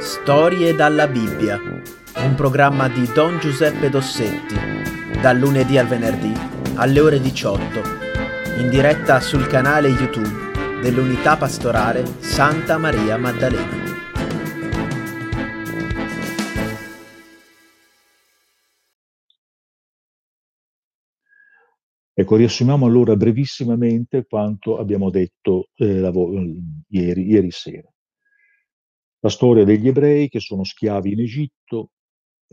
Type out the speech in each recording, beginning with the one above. Storie dalla Bibbia, un programma di Don Giuseppe Dossetti, dal lunedì al venerdì alle ore 18, in diretta sul canale YouTube dell'Unità Pastorale Santa Maria Maddalena. Ecco, riassumiamo allora brevissimamente quanto abbiamo detto ieri sera. La storia degli ebrei che sono schiavi in Egitto,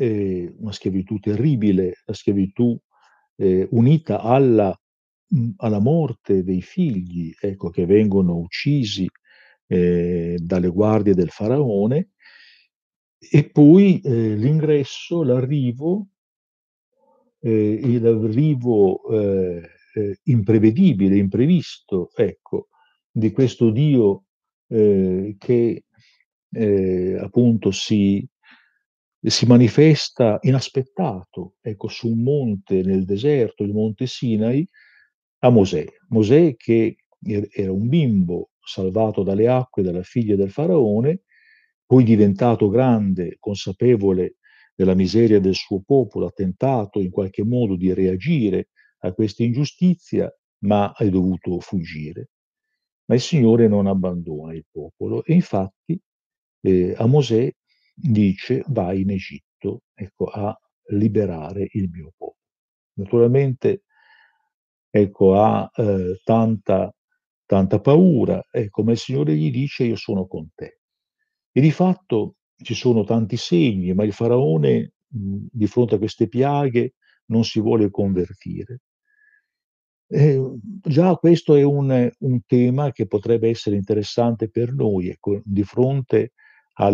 una schiavitù terribile, la schiavitù unita alla morte dei figli, ecco, che vengono uccisi dalle guardie del faraone, e poi l'ingresso, l'arrivo, imprevedibile, imprevisto, ecco, di questo Dio che appunto si manifesta inaspettato, ecco, su un monte nel deserto, il Monte Sinai, a Mosè. Mosè che era un bimbo salvato dalle acque dalla figlia del faraone, poi diventato grande, consapevole della miseria del suo popolo, ha tentato in qualche modo di reagire a questa ingiustizia, ma è dovuto fuggire. Ma il Signore non abbandona il popolo e infatti a Mosè dice: vai in Egitto, ecco, a liberare il mio popolo. Naturalmente, ecco, ha tanta paura, ecco, ma il Signore gli dice: io sono con te. E di fatto ci sono tanti segni, ma il faraone di fronte a queste piaghe non si vuole convertire. Già questo è un tema che potrebbe essere interessante per noi, ecco, di fronte a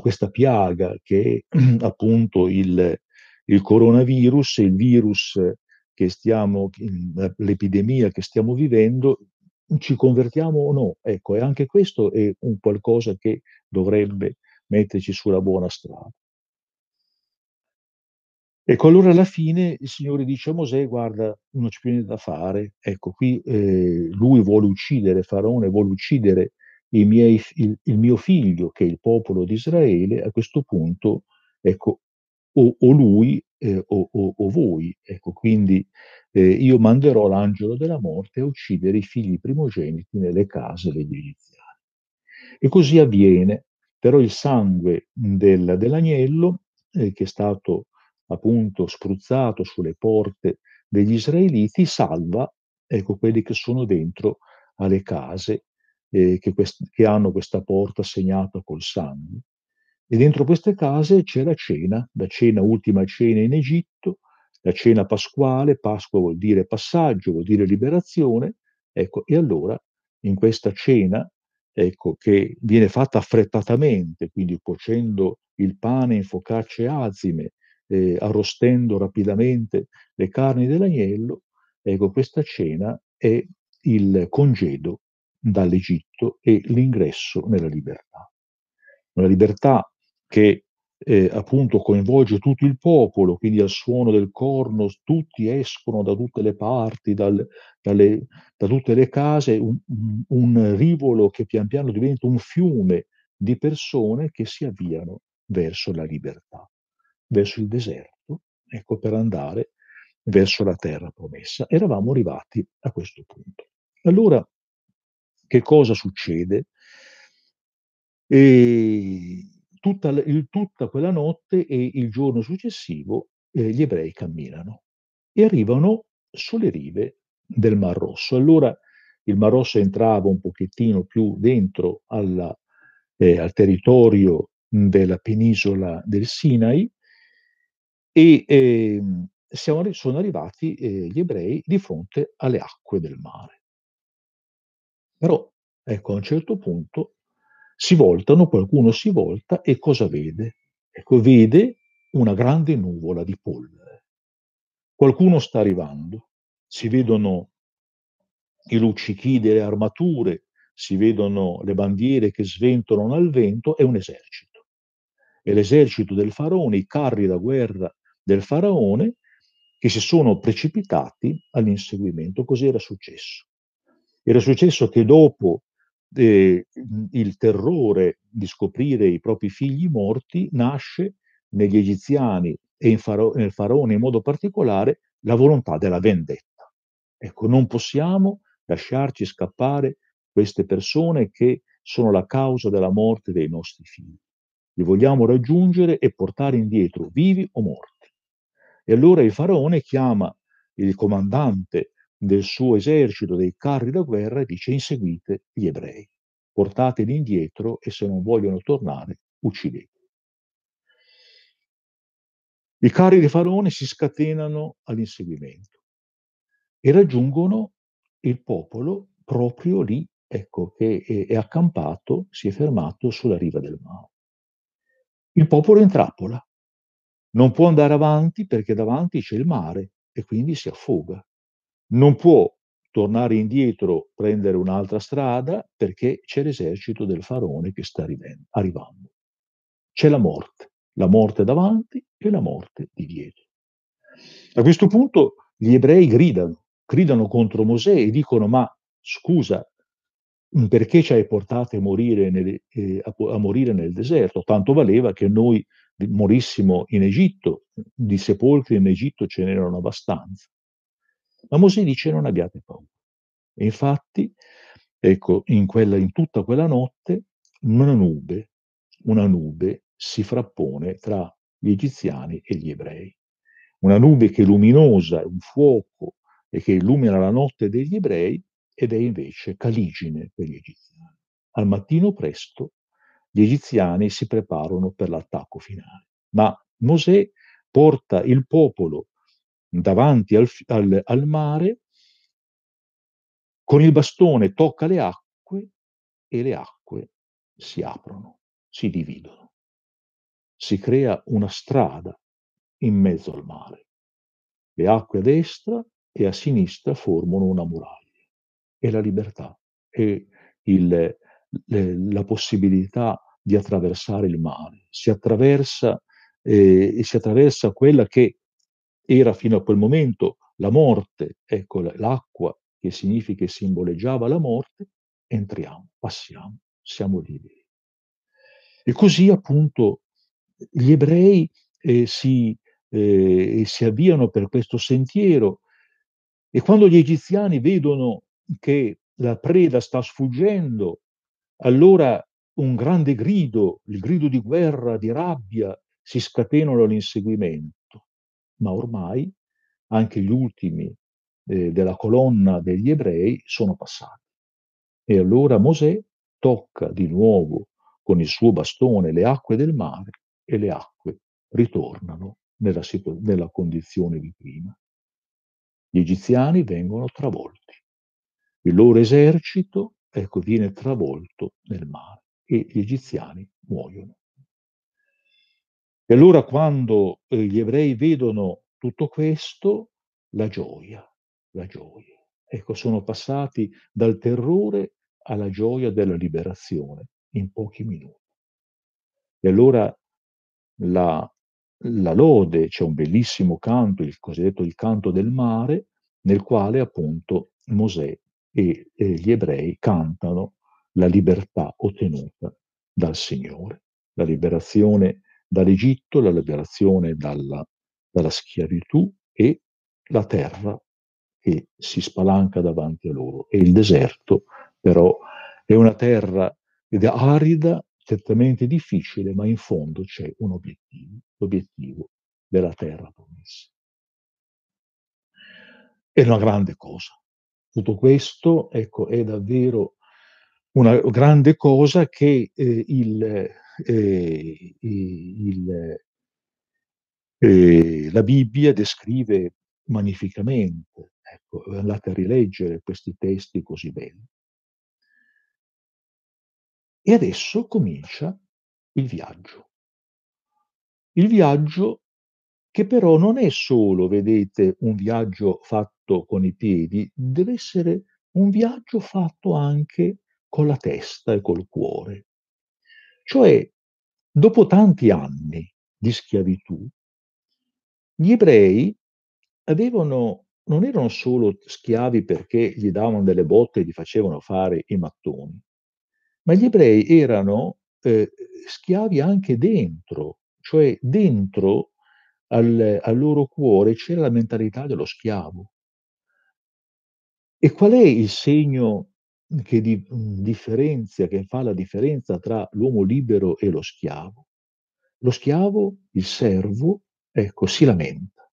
questa piaga che è appunto il coronavirus, il virus l'epidemia che stiamo vivendo. Ci convertiamo o no? Ecco, e anche questo è un qualcosa che dovrebbe metterci sulla buona strada. Ecco, allora alla fine il Signore dice a Mosè: guarda, non c'è più niente da fare, ecco, qui lui vuole uccidere, Faraone vuole uccidere il mio figlio, che è il popolo di Israele. A questo punto, ecco, o lui o voi, ecco, quindi io manderò l'angelo della morte a uccidere i figli primogeniti nelle case degli egiziani. E così avviene. Però il sangue dell'agnello, che è stato appunto spruzzato sulle porte degli israeliti, salva, ecco, quelli che sono dentro alle case che hanno questa porta segnata col sangue. E dentro queste case c'è la cena, ultima cena in Egitto, la cena pasquale. Pasqua vuol dire passaggio, vuol dire liberazione, ecco, e allora in questa cena, ecco, che viene fatta affrettatamente, quindi cuocendo il pane in focacce azime, arrostendo rapidamente le carni dell'agnello, ecco, questa cena è il congedo dall'Egitto e l'ingresso nella libertà. Una libertà che appunto coinvolge tutto il popolo, quindi al suono del corno tutti escono da tutte le parti, da tutte le case, un rivolo che pian piano diventa un fiume di persone che si avviano verso la libertà, verso il deserto, ecco, per andare verso la terra promessa. Eravamo arrivati a questo punto. Allora, che cosa succede? Tutta quella notte e il giorno successivo gli ebrei camminano e arrivano sulle rive del Mar Rosso. Allora il Mar Rosso entrava un pochettino più dentro al territorio della penisola del Sinai e sono arrivati gli ebrei di fronte alle acque del mare. Però, ecco, a un certo punto si voltano, qualcuno si volta e cosa vede? Ecco, vede una grande nuvola di polvere. Qualcuno sta arrivando, si vedono i luccichi delle armature, si vedono le bandiere che sventolano al vento, è un esercito. È l'esercito del faraone, i carri da guerra del faraone che si sono precipitati all'inseguimento. Cos'era successo? Era successo che dopo il terrore di scoprire i propri figli morti nasce negli egiziani e nel faraone in modo particolare la volontà della vendetta. Ecco, non possiamo lasciarci scappare queste persone che sono la causa della morte dei nostri figli. Li vogliamo raggiungere e portare indietro, vivi o morti. E allora il faraone chiama il comandante del suo esercito, dei carri da guerra, e dice: inseguite gli ebrei, portateli indietro e se non vogliono tornare, uccideteli. I carri di faraone si scatenano all'inseguimento e raggiungono il popolo proprio lì, ecco, che è accampato, si è fermato sulla riva del Mao. Il popolo è in trappola, non può andare avanti perché davanti c'è il mare e quindi si affoga. Non può tornare indietro, prendere un'altra strada, perché c'è l'esercito del faraone che sta arrivando. C'è la morte davanti e la morte di dietro. A questo punto gli ebrei gridano contro Mosè e dicono: ma scusa, perché ci hai portato a morire nel deserto? Tanto valeva che noi morissimo in Egitto, di sepolcri in Egitto ce n'erano abbastanza. Ma Mosè dice: non abbiate paura. E infatti, ecco, in tutta quella notte una nube si frappone tra gli egiziani e gli ebrei. Una nube che è luminosa, un fuoco, e che illumina la notte degli ebrei, ed è invece caligine per gli egiziani. Al mattino presto gli egiziani si preparano per l'attacco finale. Ma Mosè porta il popolo davanti al mare, con il bastone tocca le acque e le acque si aprono, si dividono. Si crea una strada in mezzo al mare. Le acque a destra e a sinistra formano una muraglia. E la libertà e la possibilità di attraversare il mare. Si attraversa quella che era fino a quel momento la morte, ecco l'acqua che significa e simboleggiava la morte, entriamo, passiamo, siamo liberi. E così appunto gli ebrei si avviano per questo sentiero, e quando gli egiziani vedono che la preda sta sfuggendo, allora un grande grido, il grido di guerra, di rabbia, si scatenano all'inseguimento. Ma ormai anche gli ultimi della colonna degli ebrei sono passati. E allora Mosè tocca di nuovo con il suo bastone le acque del mare e le acque ritornano nella condizione di prima. Gli egiziani vengono travolti. Il loro esercito, ecco, viene travolto nel mare e gli egiziani muoiono. E allora quando gli ebrei vedono tutto questo, la gioia. Ecco, sono passati dal terrore alla gioia della liberazione in pochi minuti. E allora la lode, c'è un bellissimo canto, il cosiddetto il canto del mare, nel quale appunto Mosè e gli ebrei cantano la libertà ottenuta dal Signore, la liberazione dall'Egitto, la liberazione dalla schiavitù, e la terra che si spalanca davanti a loro. E il deserto però è una terra arida, certamente difficile, ma in fondo c'è un obiettivo, l'obiettivo della terra promessa. È una grande cosa. Tutto questo, ecco, è davvero una grande cosa che la Bibbia descrive magnificamente. Ecco, andate a rileggere questi testi così belli. E adesso comincia il viaggio. Il viaggio che però non è solo, vedete, un viaggio fatto con i piedi, deve essere un viaggio fatto anche con la testa e col cuore. Cioè, dopo tanti anni di schiavitù, gli ebrei non erano solo schiavi perché gli davano delle botte e gli facevano fare i mattoni, ma gli ebrei erano schiavi anche dentro, cioè dentro al loro cuore c'era la mentalità dello schiavo. E qual è il segno che differenzia, che fa la differenza tra l'uomo libero e lo schiavo? Lo schiavo, il servo, ecco, si lamenta.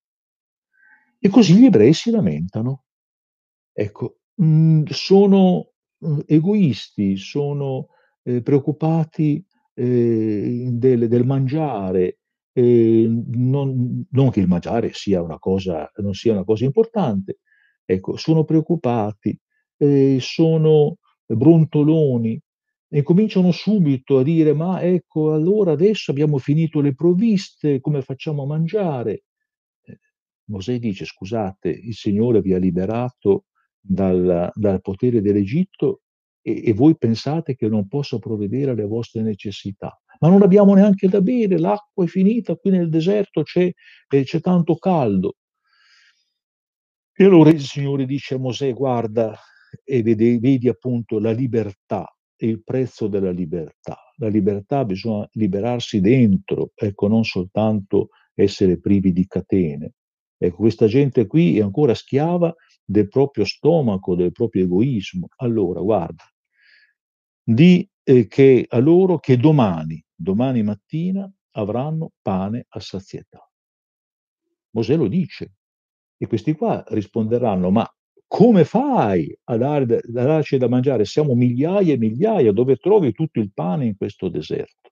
E così gli ebrei si lamentano. Ecco, sono egoisti, sono preoccupati del mangiare, non che il mangiare non sia una cosa importante, ecco, sono preoccupati, sono brontoloni, e cominciano subito a dire: ma ecco, allora adesso abbiamo finito le provviste, come facciamo a mangiare? Mosè dice: scusate, il Signore vi ha liberato dal potere dell'Egitto e voi pensate che non possa provvedere alle vostre necessità, ma non abbiamo neanche da bere, l'acqua è finita, qui nel deserto c'è tanto caldo. E allora il Signore dice a Mosè: guarda, e vedi appunto la libertà e il prezzo della libertà. La libertà, bisogna liberarsi dentro, ecco, non soltanto essere privi di catene. Ecco, questa gente qui è ancora schiava del proprio stomaco, del proprio egoismo. Allora, guarda, di che a loro che domani mattina avranno pane a sazietà. Mosè lo dice, e questi qua risponderanno: ma come fai a darci da mangiare? Siamo migliaia e migliaia, dove trovi tutto il pane in questo deserto?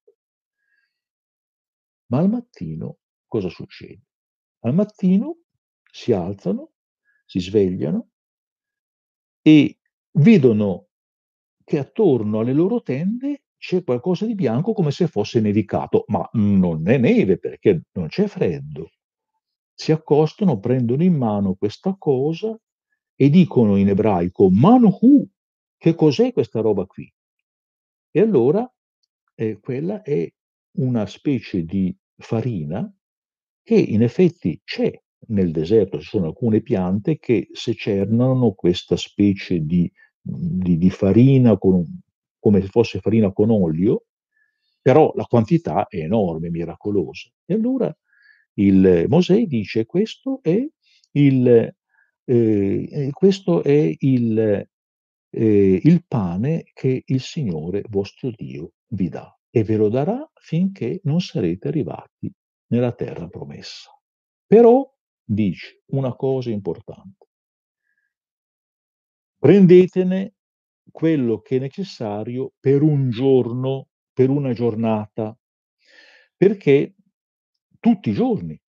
Ma al mattino cosa succede? Al mattino si alzano, si svegliano e vedono che attorno alle loro tende c'è qualcosa di bianco come se fosse nevicato, ma non è neve perché non c'è freddo. Si accostano, prendono in mano questa cosa e dicono in ebraico: Manohu, che cos'è questa roba qui? E allora quella è una specie di farina che in effetti c'è nel deserto, ci sono alcune piante che secernano questa specie di farina come se fosse farina con olio, però la quantità è enorme, miracolosa. E allora il Mosè dice: questo è il pane che il Signore vostro Dio vi dà, e ve lo darà finché non sarete arrivati nella terra promessa. Però dice una cosa importante: prendetene quello che è necessario per un giorno, per una giornata, perché tutti i giorni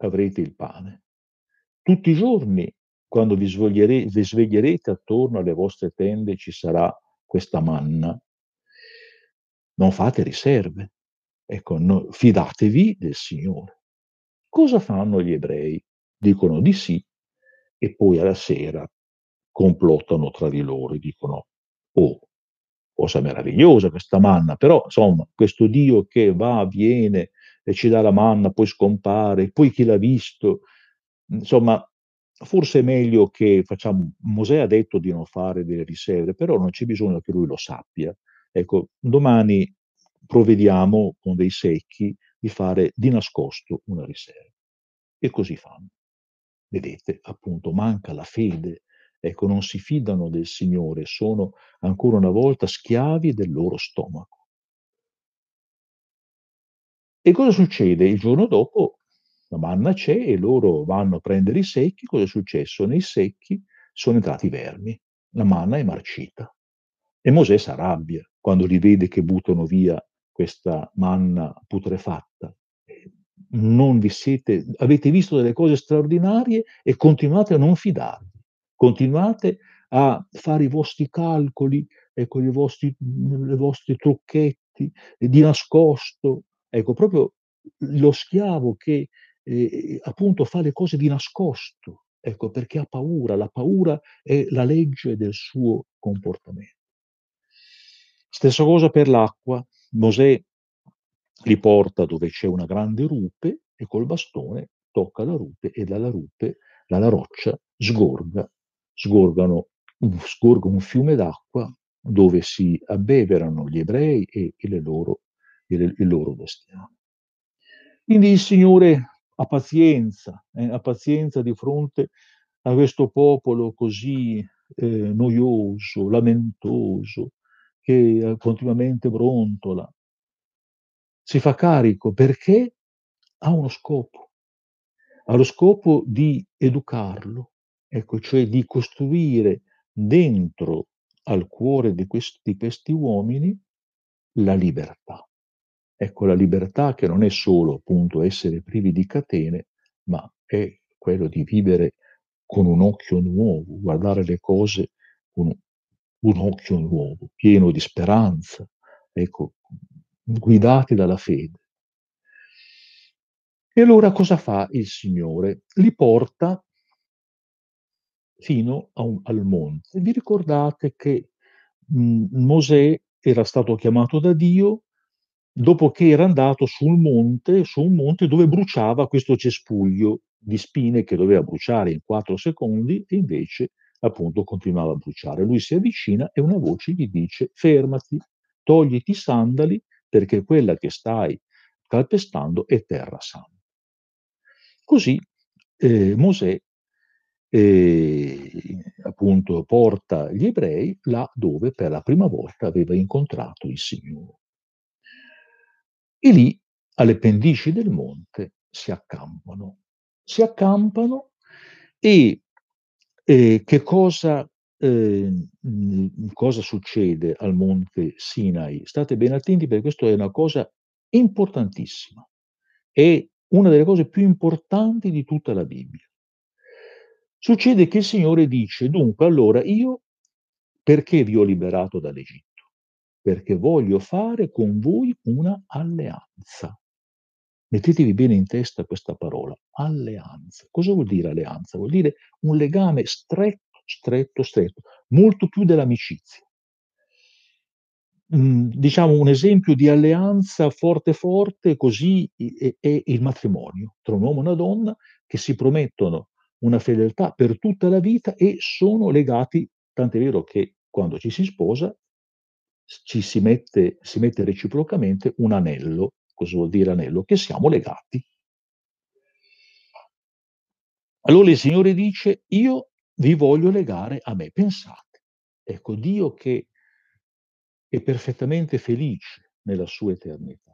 avrete il pane, tutti i giorni quando vi sveglierete attorno alle vostre tende ci sarà questa manna. Non fate riserve, ecco, fidatevi del Signore. Cosa fanno gli ebrei? Dicono di sì, e poi alla sera complottano tra di loro e dicono: oh, cosa meravigliosa questa manna, però insomma, questo Dio che va, viene e ci dà la manna, poi scompare, poi chi l'ha visto? Insomma, forse è meglio che facciamo... Mosè ha detto di non fare delle riserve, però non c'è bisogno che lui lo sappia. Ecco, domani provvediamo con dei secchi di fare di nascosto una riserva. E così fanno. Vedete, appunto, manca la fede, ecco, non si fidano del Signore, sono ancora una volta schiavi del loro stomaco. E cosa succede? Il giorno dopo la manna c'è e loro vanno a prendere i secchi. Cosa è successo? Nei secchi sono entrati i vermi, la manna è marcita. E Mosè si arrabbia quando li vede che buttano via questa manna putrefatta. Avete visto delle cose straordinarie e continuate a non fidarvi, continuate a fare i vostri calcoli, ecco, i vostri trucchetti di nascosto, ecco, proprio lo schiavo che appunto fa le cose di nascosto, ecco, perché ha paura. La paura è la legge del suo comportamento. Stessa cosa per l'acqua. Mosè li porta dove c'è una grande rupe e col bastone tocca la rupe, e dalla rupe, dalla roccia, sgorga un fiume d'acqua dove si abbeverano gli ebrei e il loro bestiame. Quindi il Signore ha pazienza di fronte a questo popolo così noioso, lamentoso, che continuamente brontola. Si fa carico perché ha uno scopo, ha lo scopo di educarlo, ecco, cioè di costruire dentro al cuore di questi uomini la libertà. Ecco, la libertà che non è solo appunto essere privi di catene, ma è quello di vivere con un occhio nuovo, guardare le cose con un occhio nuovo, pieno di speranza, ecco, guidati dalla fede. E allora cosa fa il Signore? Li porta fino al monte. Vi ricordate che Mosè era stato chiamato da Dio dopo che era andato su un monte dove bruciava questo cespuglio di spine che doveva bruciare in 4 secondi e invece appunto continuava a bruciare. Lui si avvicina e una voce gli dice: fermati, togliti i sandali perché quella che stai calpestando è terra santa. Così Mosè appunto porta gli ebrei là dove per la prima volta aveva incontrato il Signore. E lì, alle pendici del monte, si accampano e che cosa succede al monte Sinai? State ben attenti perché questa è una cosa importantissima, è una delle cose più importanti di tutta la Bibbia. Succede che il Signore dice: dunque allora io perché vi ho liberato dall'Egitto? Perché voglio fare con voi una alleanza. Mettetevi bene in testa questa parola, alleanza. Cosa vuol dire alleanza? Vuol dire un legame stretto, stretto, stretto, molto più dell'amicizia. Diciamo un esempio di alleanza forte, forte, così è il matrimonio tra un uomo e una donna che si promettono una fedeltà per tutta la vita e sono legati, tant'è vero che quando ci si sposa, si mette reciprocamente un anello. Cosa vuol dire anello? Che siamo legati. Allora il Signore dice: io vi voglio legare a me. Pensate, ecco, Dio che è perfettamente felice nella sua eternità,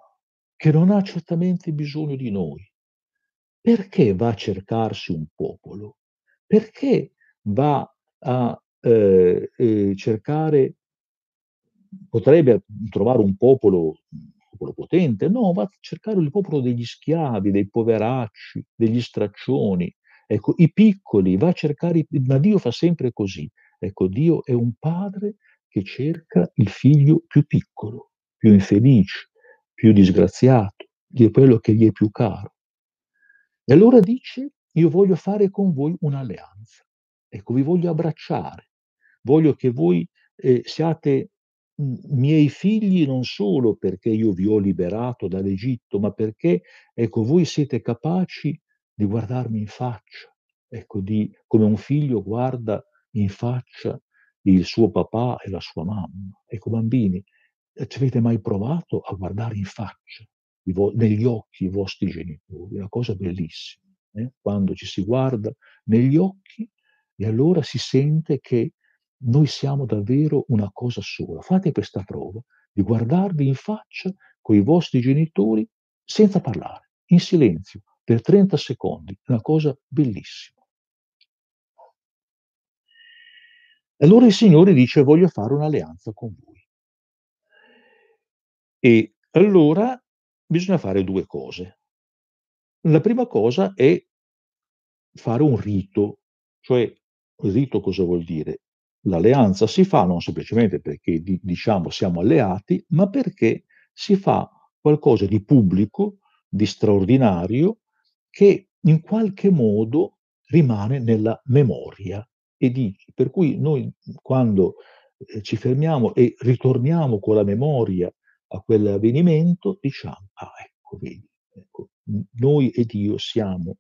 che non ha certamente bisogno di noi, perché va a cercarsi un popolo? Perché va a cercare? Potrebbe trovare un popolo potente, no, va a cercare il popolo degli schiavi, dei poveracci, degli straccioni, ecco, i piccoli, va a cercare, ma Dio fa sempre così, ecco, Dio è un padre che cerca il figlio più piccolo, più infelice, più disgraziato, di quello che gli è più caro. E allora dice: io voglio fare con voi un'alleanza, ecco, vi voglio abbracciare, voglio che voi siate miei figli non solo perché io vi ho liberato dall'Egitto, ma perché, ecco, voi siete capaci di guardarmi in faccia, ecco, come un figlio guarda in faccia il suo papà e la sua mamma. Ecco, bambini, ci avete mai provato a guardare in faccia, negli occhi, i vostri genitori? È una cosa bellissima, quando ci si guarda negli occhi e allora si sente che noi siamo davvero una cosa sola. Fate questa prova di guardarvi in faccia con i vostri genitori senza parlare, in silenzio, per 30 secondi. Una cosa bellissima. Allora il Signore dice: voglio fare un'alleanza con voi. E allora bisogna fare due cose. La prima cosa è fare un rito. Cioè, il rito cosa vuol dire? L'alleanza si fa non semplicemente perché diciamo siamo alleati, ma perché si fa qualcosa di pubblico, di straordinario, che in qualche modo rimane nella memoria. Per cui noi quando ci fermiamo e ritorniamo con la memoria a quell'avvenimento, diciamo: ah, ecco, vedi, ecco, noi e Dio siamo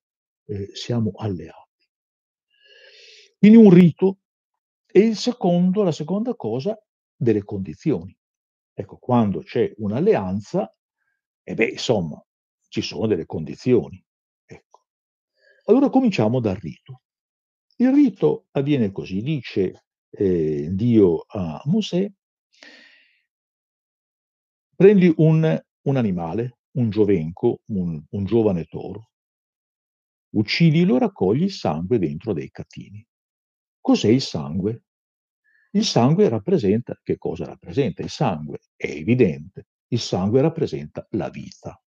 alleati. Quindi un rito. E la seconda cosa delle condizioni. Ecco, quando c'è un'alleanza, insomma, ci sono delle condizioni. Ecco. Allora cominciamo dal rito. Il rito avviene così, dice Dio a Mosè: prendi un animale, un giovenco, un giovane toro, uccidilo, raccogli il sangue dentro dei catini. Cos'è il sangue? Il sangue rappresenta, che cosa rappresenta? Il sangue è evidente, il sangue rappresenta la vita.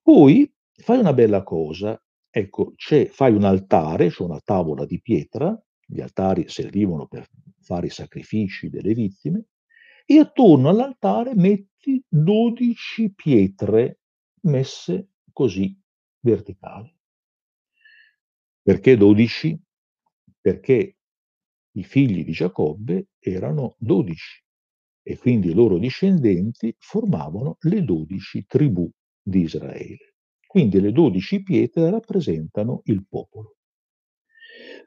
Poi fai una bella cosa, ecco, fai un altare, c'è una tavola di pietra, gli altari servivano per fare i sacrifici delle vittime, e attorno all'altare metti 12 pietre messe così, verticali. Perché 12? Perché i figli di Giacobbe erano 12 e quindi i loro discendenti formavano le 12 tribù di Israele. Quindi le 12 pietre rappresentano il popolo.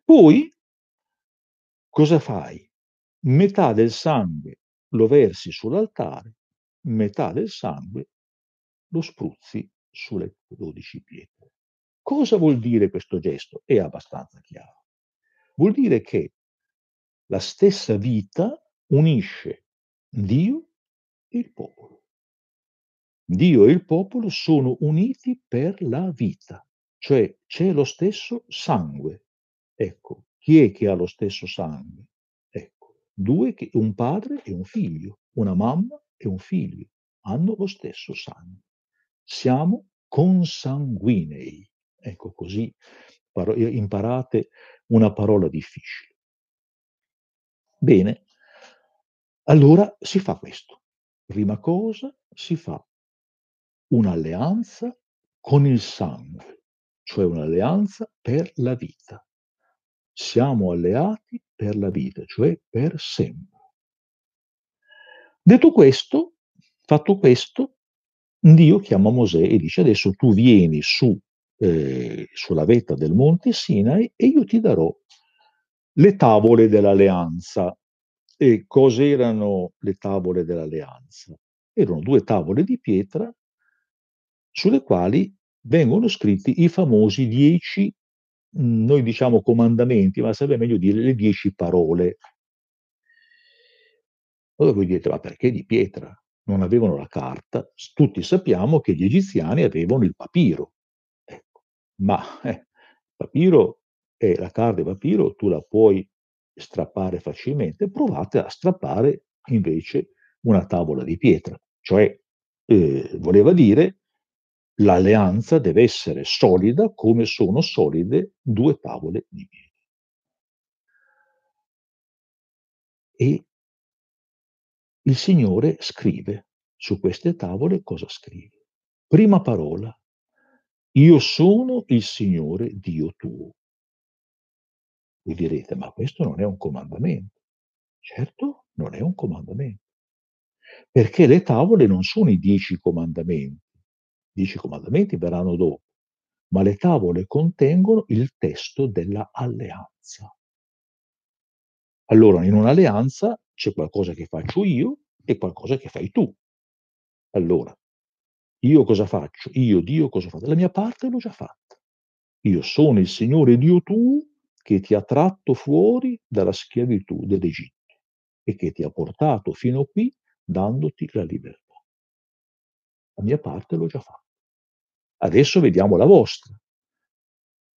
Poi cosa fai? Metà del sangue lo versi sull'altare, metà del sangue lo spruzzi sulle 12 pietre. Cosa vuol dire questo gesto? È abbastanza chiaro. Vuol dire che la stessa vita unisce Dio e il popolo. Dio e il popolo sono uniti per la vita, cioè c'è lo stesso sangue. Ecco, chi è che ha lo stesso sangue? Ecco, un padre e un figlio, una mamma e un figlio, hanno lo stesso sangue. Siamo consanguinei. Ecco, così imparate una parola difficile. Bene, allora si fa questo. Prima cosa, si fa un'alleanza con il sangue, cioè un'alleanza per la vita. Siamo alleati per la vita, cioè per sempre. Detto questo, fatto questo, Dio chiama Mosè e dice: adesso tu vieni sulla vetta del Monte Sinai e io ti darò le tavole dell'alleanza. E cos'erano le tavole dell'alleanza? Erano 2 tavole di pietra sulle quali vengono scritti i famosi 10, noi diciamo comandamenti, ma sarebbe meglio dire le 10 parole. Allora voi direte: ma perché di pietra? Non avevano la carta, tutti sappiamo che gli egiziani avevano il papiro, ecco. Ma il papiro è la carta di papiro, tu la puoi strappare facilmente, provate a strappare invece una tavola di pietra, cioè voleva dire l'alleanza deve essere solida come sono solide 2 tavole di pietra. E il Signore scrive su queste tavole cosa scrive. Prima parola: io sono il Signore Dio tuo. Voi direte: ma questo non è un comandamento. Certo, non è un comandamento. Perché le tavole non sono i 10 comandamenti. I 10 comandamenti verranno dopo. Ma le tavole contengono il testo della alleanza. Allora, in un'alleanza c'è qualcosa che faccio io e qualcosa che fai tu. Allora, io cosa faccio? Io, Dio, cosa faccio? La mia parte l'ho già fatta. Io sono il Signore Dio tuo che ti ha tratto fuori dalla schiavitù dell'Egitto e che ti ha portato fino qui dandoti la libertà. La mia parte l'ho già fatta. Adesso vediamo la vostra.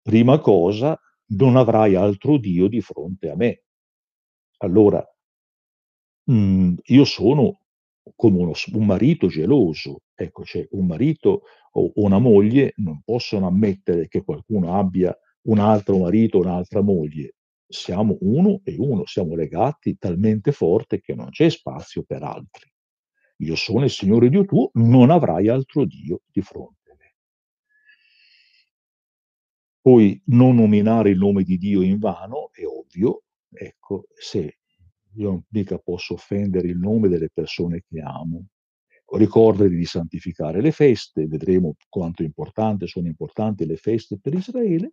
Prima cosa, non avrai altro Dio di fronte a me. Allora, io sono come un marito geloso, ecco, cioè un marito o una moglie non possono ammettere che qualcuno abbia un altro marito o un'altra moglie. Siamo uno e uno, siamo legati talmente forte che non c'è spazio per altri. Io sono il Signore Dio tuo, non avrai altro Dio di fronte a me. Poi non nominare il nome di Dio in vano, è ovvio, ecco, se io mica posso offendere il nome delle persone che amo. Ricordati di santificare le feste, vedremo quanto sono importanti le feste per Israele.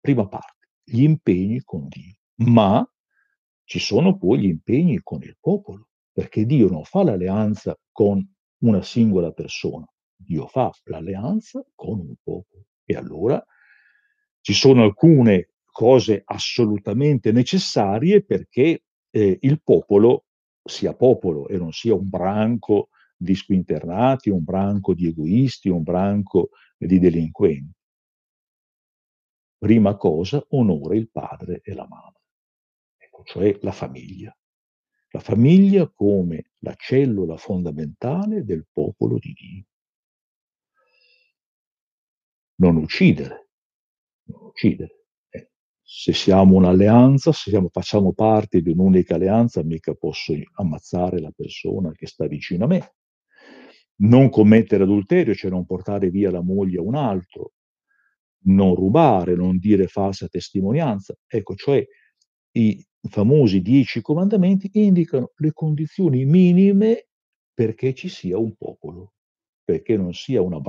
Prima parte, gli impegni con Dio. Ma Ci sono poi gli impegni con il popolo, perché Dio non fa l'alleanza con una singola persona, Dio fa l'alleanza con un popolo. E allora ci sono alcune cose assolutamente necessarie perché il popolo sia popolo e non sia un branco di squinternati, un branco di egoisti, un branco di delinquenti. Prima cosa, onora il padre e la madre, ecco, cioè la famiglia. La famiglia come la cellula fondamentale del popolo di Dio. Non uccidere, non uccidere. Se siamo un'alleanza, facciamo parte di un'unica alleanza, mica posso ammazzare la persona che sta vicino a me. Non commettere adulterio, cioè non portare via la moglie a un altro. Non rubare, non dire falsa testimonianza. Ecco, cioè i famosi 10 comandamenti indicano le condizioni minime perché ci sia un popolo, perché non sia un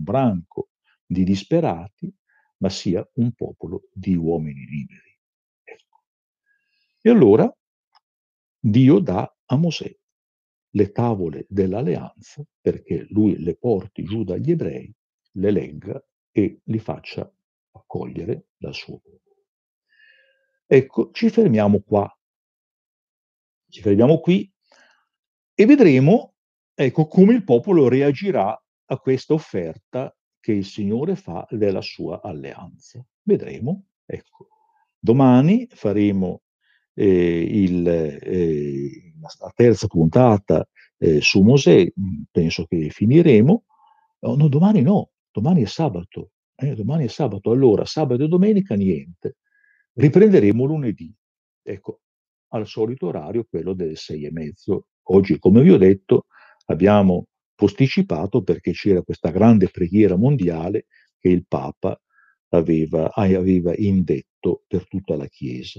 branco di disperati, ma sia un popolo di uomini liberi. Ecco. E allora Dio dà a Mosè le tavole dell'alleanza perché lui le porti giù dagli ebrei, le legga e li faccia accogliere dal suo popolo. Ecco, ci fermiamo qua. Ci fermiamo qui e vedremo, ecco, come il popolo reagirà a questa offerta che il Signore fa della sua alleanza. Vedremo, ecco. Domani faremo la terza puntata su Mosè, penso che finiremo. No, domani no, domani è sabato. Domani è sabato, allora sabato e domenica niente. Riprenderemo lunedì, ecco, al solito orario, quello delle 6:30. Oggi, come vi ho detto, abbiamo posticipato perché c'era questa grande preghiera mondiale che il Papa aveva indetto per tutta la Chiesa.